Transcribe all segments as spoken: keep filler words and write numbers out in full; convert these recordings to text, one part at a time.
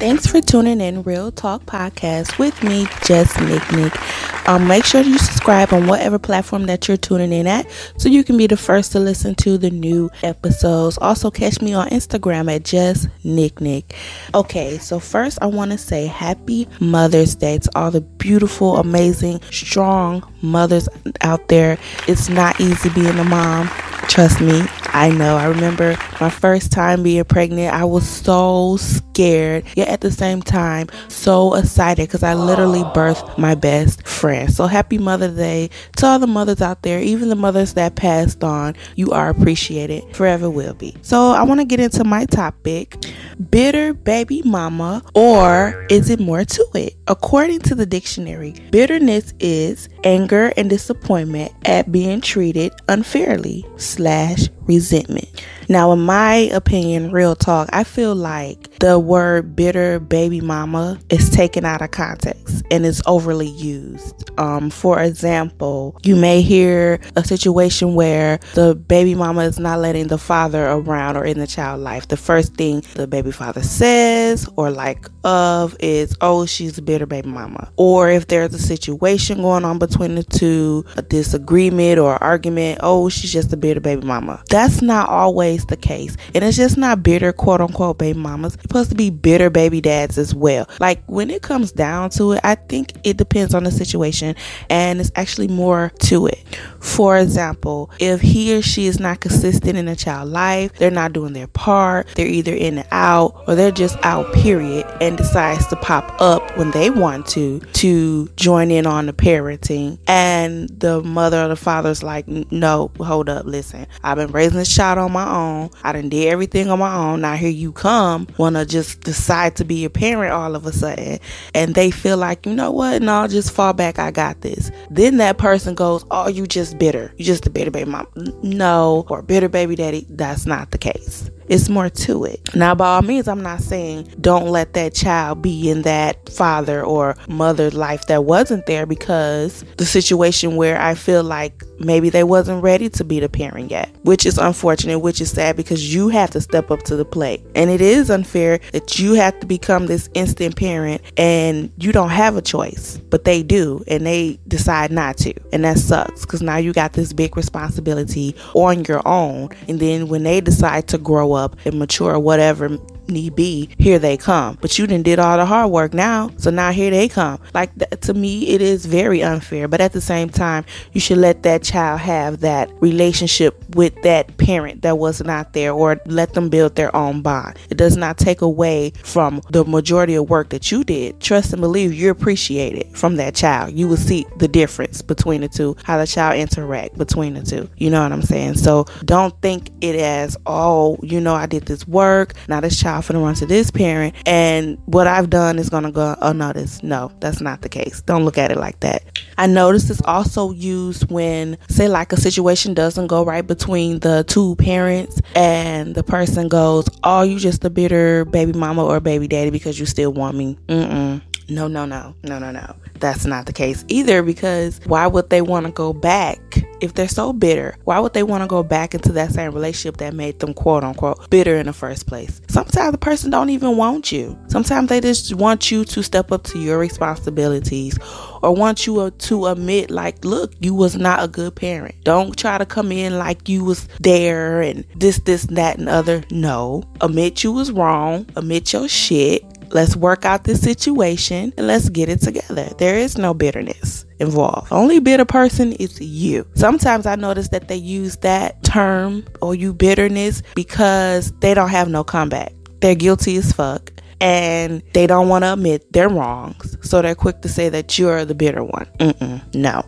Thanks for tuning in Real Talk Podcast with me, Just Nick Nick. Um, make sure you subscribe on whatever platform that you're tuning in at so you can be the first to listen to the new episodes. Also, catch me on Instagram at Just Nick Nick. Okay, so first I want to say happy Mother's Day to all the beautiful, amazing, strong mothers out there. It's not easy being a mom. Trust me, I know. I remember my first time being pregnant. I was so scared, yet at the same time, so excited because I literally birthed my best friend. So happy Mother's Day to all the mothers out there, even the mothers that passed on. You are appreciated, forever will be. So I want to get into my topic, bitter baby mama, or is it more to it? According to the dictionary, bitterness is anger and disappointment at being treated unfairly slash resentment. Now, in my opinion, real talk, I feel like the word bitter baby mama is taken out of context and is overly used. Um, for example, you may hear a situation where the baby mama is not letting the father around or in the child life. The first thing the baby father says or like of is, oh, she's a bitter baby mama. Or if there's a situation going on between the two, a disagreement or argument, oh, she's just a bitter baby mama. That's not always the case. And it's just not bitter, quote unquote, baby mamas. It's supposed to be bitter baby dads as well. Like when it comes down to it, I think it depends on the situation and it's actually more to it. For example, if he or she is not consistent in a child life, they're not doing their part, they're either in and out or they're just out period and decides to pop up when they want to, to join in on the parenting. And the mother or the father's like, no, hold up, listen, I've been raising this child on my own. I done did everything on my own. Now here you come, want to just decide to be a parent all of a sudden. And they feel like, you know what? No, just fall back. I got this. Then that person goes, oh, you just bitter. You just a bitter baby mom. No, or bitter baby daddy. That's not the case. It's more to it. Now, by all means, I'm not saying don't let that child be in that father or mother's life that wasn't there, because the situation where I feel like maybe they wasn't ready to be the parent yet, which is unfortunate, which is sad, because you have to step up to the plate. And it is unfair that you have to become this instant parent and you don't have a choice, but they do and they decide not to. And that sucks because now you got this big responsibility on your own. And then when they decide to grow up, Up and mature, whatever need be, here they come. But you done did all the hard work now, so now here they come. Like that, to me, it is very unfair. But at the same time, you should let that child have that relationship with that parent that was not there, or let them build their own bond. It does not take away from the majority of work that you did. Trust and believe, you appreciate it from that child. You will see the difference between the two, how the child interact between the two. You know what I'm saying? So don't think it as, oh, you know, I did this work, now this child finna run to this parent and what I've done is gonna go unnoticed. No, that's not the case. Don't look at it like that. I notice it's also used when, say, like a situation doesn't go right between the two parents and the person goes, oh, you just a bitter baby mama or baby daddy because you still want me. Mm-mm. No, no, no, no, no, no. That's not the case either, because why would they want to go back if they're so bitter? Why would they want to go back into that same relationship that made them, quote unquote, bitter in the first place? Sometimes the person don't even want you. Sometimes they just want you to step up to your responsibilities, or want you to admit, like, look, you was not a good parent. Don't try to come in like you was there and this, this, that, and other. No. Admit you was wrong. Admit your shit. Let's work out this situation and let's get it together. There is no bitterness involved. Only bitter person is you. Sometimes I notice that they use that term, or you bitterness, because they don't have no comeback. They're guilty as fuck and they don't want to admit their wrongs. So they're quick to say that you're the bitter one. Mm-mm, no.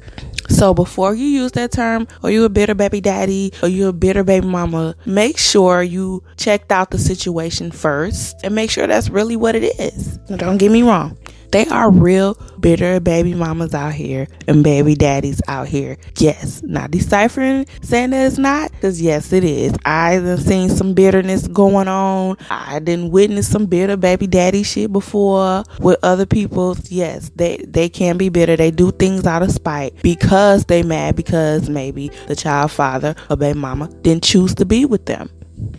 So before you use that term, or you a bitter baby daddy, or you a bitter baby mama, make sure you checked out the situation first and make sure that's really what it is. Now, don't get me wrong. They are real bitter baby mamas out here and baby daddies out here. Yes. Not deciphering, saying that it's not, because yes, it is. I done seen some bitterness going on. I done witnessed some bitter baby daddy shit before with other people. Yes, they, they can be bitter. They do things out of spite because they mad, because maybe the child father or baby mama didn't choose to be with them.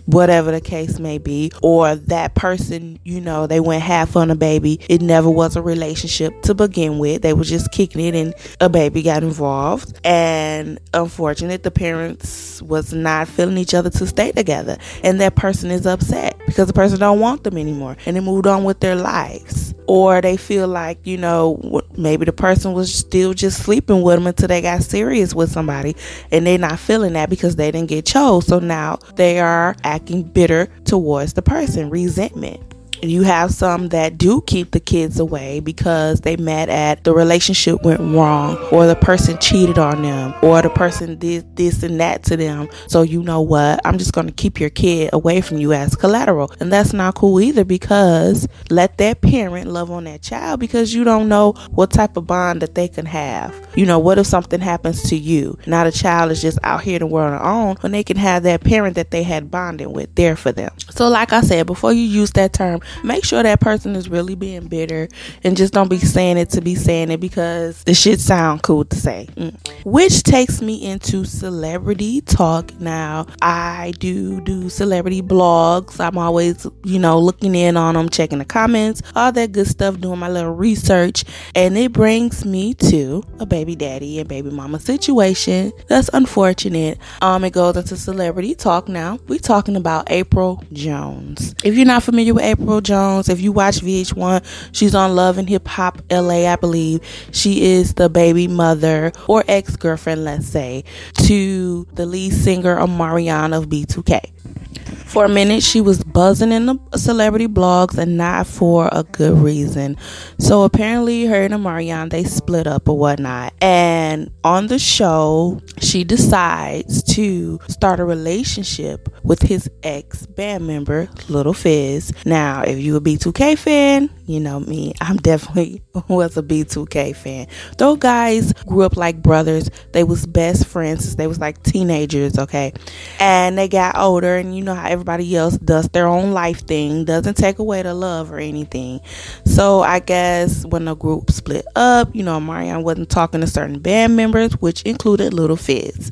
whatever the case may be, or that person, you know, they went half on a baby. It never was a relationship to begin with. They were just kicking it and a baby got involved, and unfortunate, the parents was not feeling each other to stay together, and that person is upset because the person don't want them anymore and they moved on with their lives. Or they feel like, you know, maybe the person was still just sleeping with them until they got serious with somebody, and they're not feeling that because they didn't get chose. So now they are acting bitter towards the person, resentment. You have some that do keep the kids away because they mad at the relationship went wrong, or the person cheated on them, or the person did this and that to them. So you know what? I'm just going to keep your kid away from you as collateral. And that's not cool either, because let that parent love on that child, because you don't know what type of bond that they can have. You know, what if something happens to you? Now the child is just out here in the world on their own, and they can have that parent that they had bonded with there for them. So like I said, before you use that term, make sure that person is really being bitter, and just don't be saying it to be saying it because it should sound cool to say. Mm. Which takes me into celebrity talk. Now, I do do celebrity blogs. I'm always, you know, looking in on them, checking the comments, all that good stuff, doing my little research. And it brings me to a baby daddy and baby mama situation that's unfortunate. Um, it goes into celebrity talk now. We're talking about Apryl Jones. If you're not familiar with Apryl Jones, if you watch V H one, she's on Love and Hip Hop L A, I believe. She is the baby mother, or ex-girlfriend, let's say, to the lead singer Omarion of B two K. For a minute, she was buzzing in the celebrity blogs, and not for a good reason. So apparently her and Omarion, they split up or whatnot. And on the show, she decides to start a relationship with his ex-band member, Lil Fizz. Now, if you a B two K fan, you know me, I'm definitely was a B two K fan. Those guys grew up like brothers. They was best friends since they was like teenagers, okay? And they got older, and you know how every Everybody else does their own life thing, doesn't take away the love or anything. So I guess when the group split up, you know, Omarion wasn't talking to certain band members, which included Lil Fizz.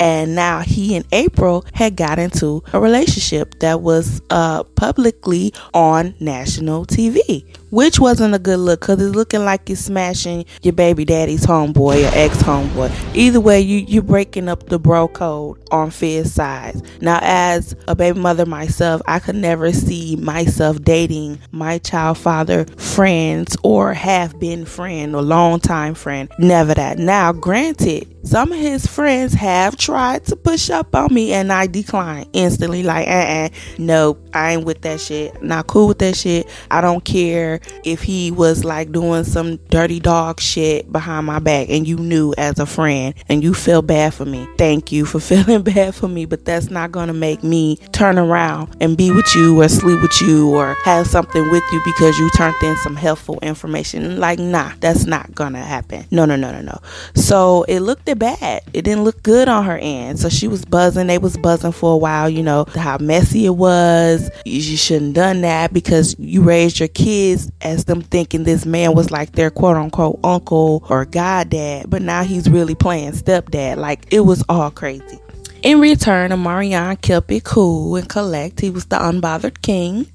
And now he and Apryl had got into a relationship that was uh, publicly on national T V, which wasn't a good look, because it's looking like you're smashing your baby daddy's homeboy or ex-homeboy. Either way, you, you're breaking up the bro code on Fizz's side. Now, as a baby mother myself, I could never see myself dating my child father friends, or have been friend or long-time friend. Never that. Now, granted, some of his friends have tried to push up on me, and I declined instantly. Like, uh-uh, nope, I ain't with that shit. Not cool with that shit. I don't care if he was like doing some dirty dog shit behind my back and you knew as a friend and you feel bad for me. Thank you for feeling bad for me, but that's not going to make me turn around and be with you or sleep with you or have something with you because you turned in some helpful information. Like, nah, that's not going to happen. No, no, no, no, no. So it looked bad. It didn't look good on her end. So she was buzzing. They was buzzing for a while, you know, how messy it was. You shouldn't done that because you raised your kids as them thinking this man was like their quote unquote uncle or goddad, but now he's really playing stepdad. Like, it was all crazy. In return, Omarion kept it cool and collect. He was the unbothered king.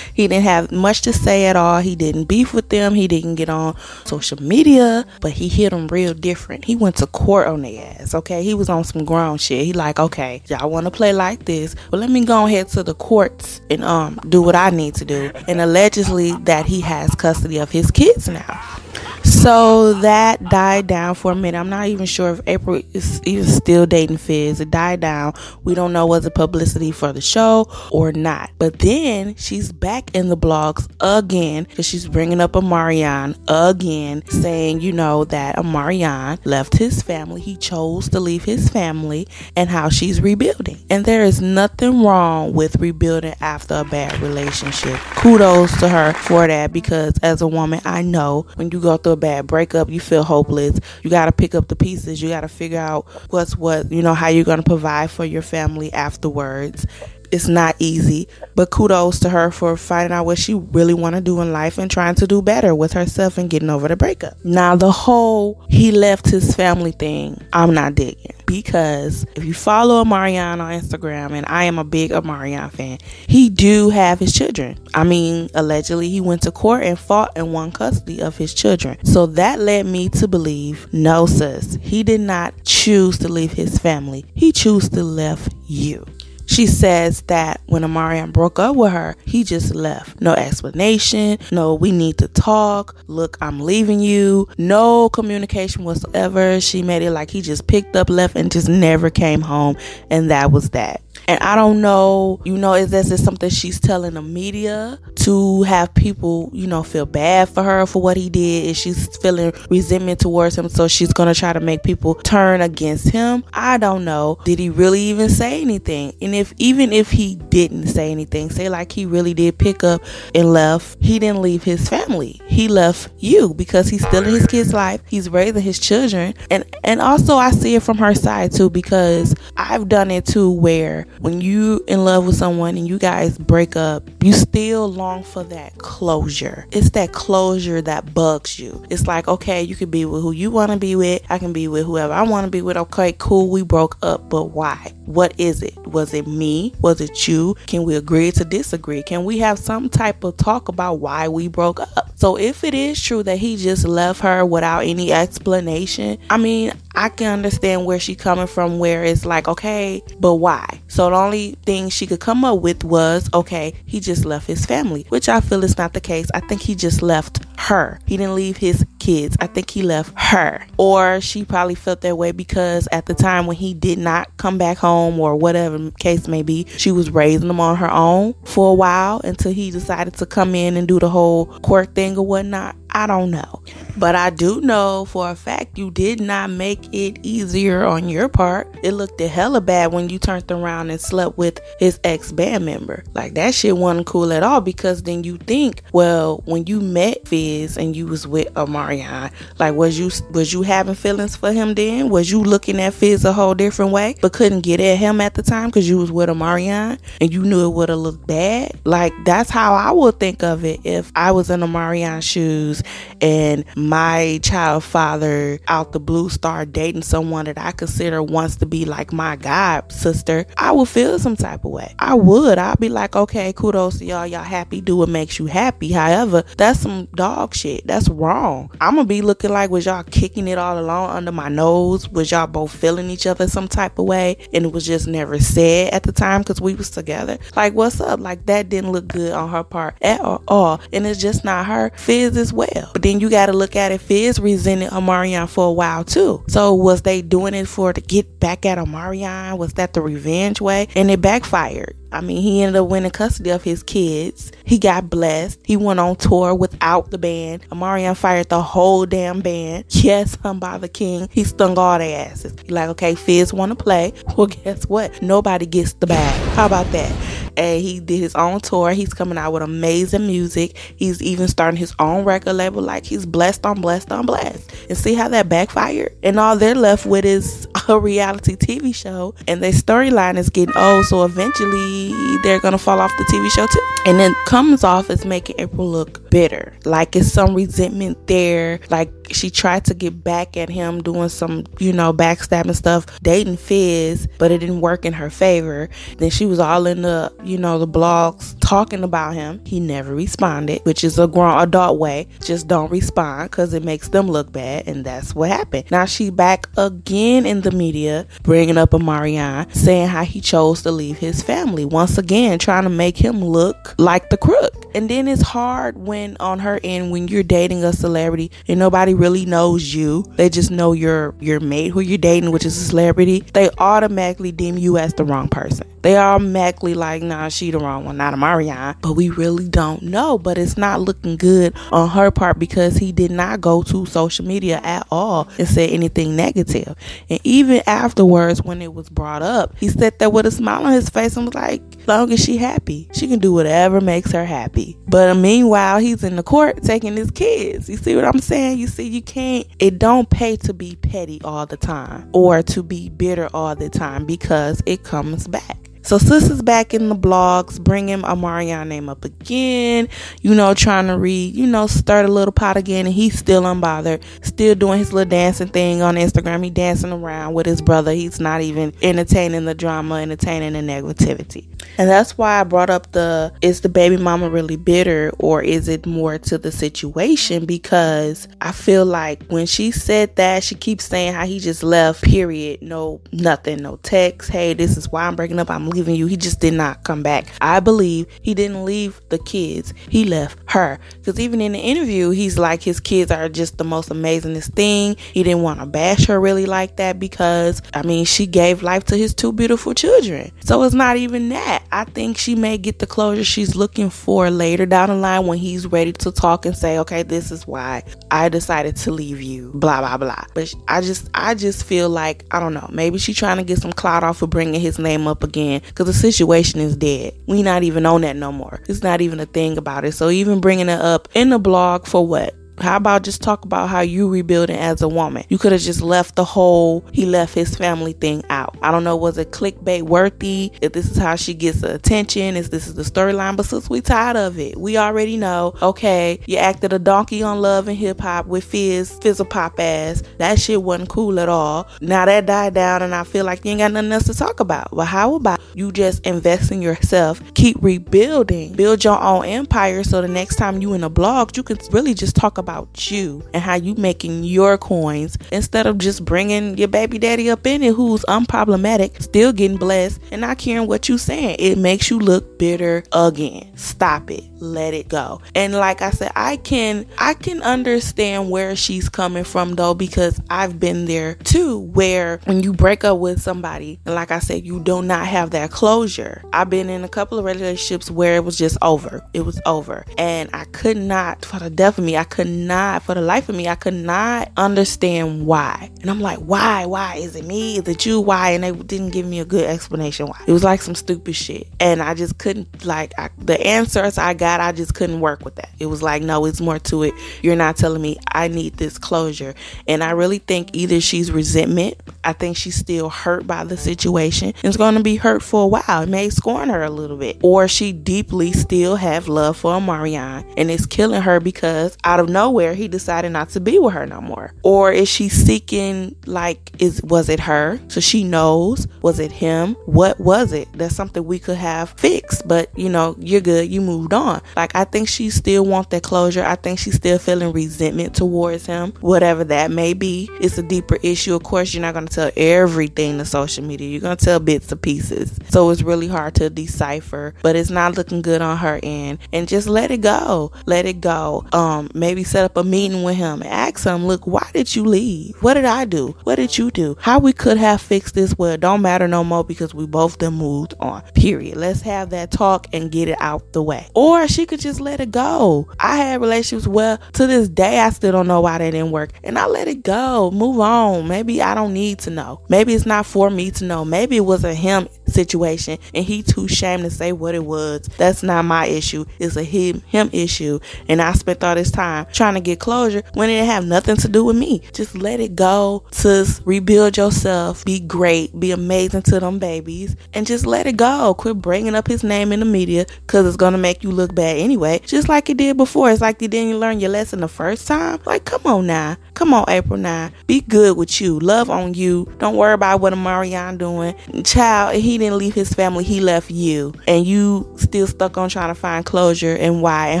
He didn't have much to say at all. He didn't beef with them. He didn't get on social media, but he hit them real different. He went to court on their ass, okay? He was on some grown shit. He like, okay, y'all want to play like this, but let me go ahead to the courts and um do what I need to do. And allegedly that he has custody of his kids now. So that died down for a minute. I'm not even sure if Apryl is even still dating Fizz. It died down. We don't know, was it publicity for the show or not. But then she's back in the blogs again, because she's bringing up Omarion again, saying, you know, that Omarion left his family. He chose to leave his family, and how she's rebuilding. And there is nothing wrong with rebuilding after a bad relationship. Kudos to her for that, because as a woman, I know when you go through a bad breakup, you feel hopeless. You got to pick up the pieces. You got to figure out what's what, you know, how you're going to provide for your family afterwards. it's not easy, but kudos to her for finding out what she really want to do in life and trying to do better with herself and getting over the breakup. Now, the whole he left his family thing, I'm not digging, because if you follow Omarion on Instagram, and I am a big Omarion fan, he do have his children. I mean, allegedly he went to court and fought and won custody of his children. So that led me to believe, no sis, he did not choose to leave his family. He chose to left you. She says that when Omarion broke up with her, he just left. No explanation. No, we need to talk. Look, I'm leaving you. No communication whatsoever. She made it like he just picked up, left, and just never came home. And that was that. And I don't know, you know, is this is something she's telling the media to have people, you know, feel bad for her for what he did? Is she feeling resentment towards him, so she's going to try to make people turn against him? I don't know. Did he really even say anything? And if even if he didn't say anything, say like he really did pick up and left, he didn't leave his family. He left you because he's still in his kid's life. He's raising his children. And, and also I see it from her side too, because I've done it too where when you in love with someone and you guys break up, you still long for that closure. It's that closure that bugs you. It's like, okay, you can be with who you want to be with. I can be with whoever I want to be with. Okay, cool, we broke up, but why? What is it? Was it me? Was it you? Can we agree to disagree? Can we have some type of talk about why we broke up? So if it is true that he just left her without any explanation, I mean, I can understand where she's coming from, where it's like, okay, but why? So the only thing she could come up with was, okay, he just left his family, which I feel is not the case. I think he just left her. He didn't leave his kids. I think he left her. Or she probably felt that way because at the time when he did not come back home or whatever case may be, she was raising them on her own for a while until he decided to come in and do the whole court thing or whatnot. I don't know. But I do know for a fact you did not make it easier on your part. It looked a hella bad when you turned around and slept with his ex band member. Like, that shit wasn't cool at all, because then you think, well, when you met Fizz and you was with Omarion, like, was you was you having feelings for him then? Was you looking at Fizz a whole different way but couldn't get at him at the time because you was with Omarion and you knew it would have looked bad? Like, that's how I would think of it if I was in Omarion's shoes and my child father out the blue started dating someone that I consider wants to be like my god sister. I would feel some type of way. I would. I'd be like, okay, kudos to y'all. Y'all happy. Do what makes you happy. However, that's some dog shit. That's wrong. I'm gonna be looking like, was y'all kicking it all along under my nose? Was y'all both feeling each other some type of way? And it was just never said at the time because we was together. Like, what's up? Like, that didn't look good on her part at all. And it's just not her. Fizz as well. But then you got to look at it, Fizz resented Omarion for a while too. So was they doing it for to get back at Omarion? Was that the revenge way? And it backfired. I mean, he ended up winning custody of his kids. He got blessed. He went on tour without the band. Omarion fired the whole damn band. Yes, I'm by the king. He stung all their asses. Like, okay, Fizz want to play. Well, guess what? Nobody gets the bag. How about that? And he did his own tour. He's coming out with amazing music. He's even starting his own record label. Like, he's blessed on blessed on blessed. And see how that backfired? And all they're left with is a reality T V show. And their storyline is getting old. So eventually, they're going to fall off the T V show too. And it comes off as making Apryl look bitter. Like, it's some resentment there. Like, she tried to get back at him doing some, you know, backstabbing stuff, dating Fizz, but it didn't work in her favor. Then she was all in the, you know, the blogs talking about him. He never responded, which is a grown adult way. Just don't respond because it makes them look bad. And that's what happened. Now she back again in the media, bringing up Omarion, saying how he chose to leave his family. Once again, trying to make him look like the crook. And then it's hard when on her end, when you're dating a celebrity and nobody really knows you, they just know your your mate who you're dating, which is a celebrity, they automatically deem you as the wrong person. They automatically like, nah, she the wrong one, not Omarion. But we really don't know. But it's not looking good on her part because he did not go to social media at all and say anything negative. And even afterwards, when it was brought up, he sat there with a smile on his face and was like, as long as she happy, she can do whatever makes her happy. But meanwhile, he's in the court taking his kids. You see what I'm saying? You see, you can't, it don't pay to be petty all the time or to be bitter all the time because it comes back. So sis is back in the blogs, bringing Omarion name up again, you know, trying to read, you know, stir the little pot again, and he's still unbothered, still doing his little dancing thing on Instagram. He dancing around with his brother. He's not even entertaining the drama, entertaining the negativity. And that's why I brought up the, is the baby mama really bitter, or is it more to the situation? Because I feel like when she said that, she keeps saying how he just left, period. No, nothing, no text. Hey, this is why I'm breaking up. I'm leaving you. He just did not come back. I believe he didn't leave the kids. He left her. Because even in the interview, he's like, his kids are just the most amazingest thing. He didn't want to bash her really like that because, I mean, she gave life to his two beautiful children. So it's not even that. I think she may get the closure she's looking for later down the line when he's ready to talk and say, okay, this is why I decided to leave you, blah, blah, blah. But I just, I just feel like, I don't know, maybe she's trying to get some clout off of bringing his name up again. Because the situation is dead. We not even on that no more. It's not even a thing about it. So even bringing it up in the blog for what? How about just talk about how you rebuilding as a woman? You could have just left the whole, he left his family thing out. I don't know, was it clickbait worthy? If this is how she gets attention, is this is the storyline? But since we tired of it, we already know, okay, you acted a donkey on Love and Hip Hop with Fizz, Fizzle Pop ass. That shit wasn't cool at all. Now that died down and I feel like you ain't got nothing else to talk about. But how about you just invest in yourself, keep rebuilding, build your own empire so the next time you in a blog, you can really just talk about about you and how you making your coins instead of just bringing your baby daddy up in it, who's unproblematic, still getting blessed and not caring what you saying. It makes you look bitter again. Stop it. Let it go. And like I said, I can I can understand where she's coming from though, because I've been there too, where when you break up with somebody and like I said, you do not have that closure. I've been in a couple of relationships where it was just over. It was over. And I could not, for the death of me, I could not, for the life of me, I could not understand why. And I'm like, why? Why? Is it me? Is it you? Why? And they didn't give me a good explanation why. It was like some stupid shit. And I just couldn't, like, I, the answers I got, I just couldn't work with that. It was like, no, it's more to it. You're not telling me I need this closure. And I really think either she's resentment. I think she's still hurt by the situation. It's going to be hurt for a while. It may scorn her a little bit. Or she deeply still have love for Omarion. And it's killing her because out of nowhere, he decided not to be with her no more. Or is she seeking, like, is was it her? So she knows. Was it him? What was it? That's something we could have fixed. But, you know, you're good. You moved on. Like, I think she still wants that closure. I think she's still feeling resentment towards him, whatever that may be. It's a deeper issue. Of course, you're not going to tell everything to social media. You're going to tell bits and pieces. So it's really hard to decipher, but it's not looking good on her end. And just let it go. Let it go. Um, maybe set up a meeting with him and ask him, look, why did you leave? What did I do? What did you do? How we could have fixed this? Well, it don't matter no more because we both done moved on. Period. Let's have that talk and get it out the way. Or she could just let it go. I had relationships where to this day I still don't know why that didn't work, and I let it go, move on. Maybe I don't need to know. Maybe it's not for me to know. Maybe it was a him situation and he too ashamed to say what it was. That's not my issue. It's a him him issue, and I spent all this time trying to get closure when it didn't have nothing to do with me. Just let it go. Sis, rebuild yourself. Be great. Be amazing to them babies, and just let it go. Quit bringing up his name in the media because it's gonna make you look bad anyway, just like it did before. It's like you didn't learn your lesson the first time. Like, come on now. Come on, Apryl now. Be good with you. Love on you. Don't worry about what Omarion doing. Child, he didn't leave his family. He left you. And you still stuck on trying to find closure and why and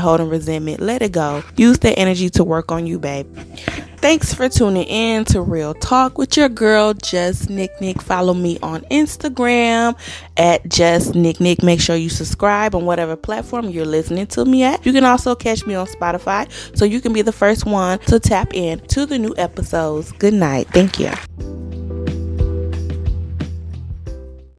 holding resentment. Let it go. Use that energy to work on you, babe. Thanks for tuning in to Real Talk with your girl, Just Nick Nick. Follow me on Instagram at Just Nick Nick. Make sure you subscribe on whatever platform you're listening to me at. You can also catch me on Spotify so you can be the first one to tap in to the new episodes. Good night. Thank you.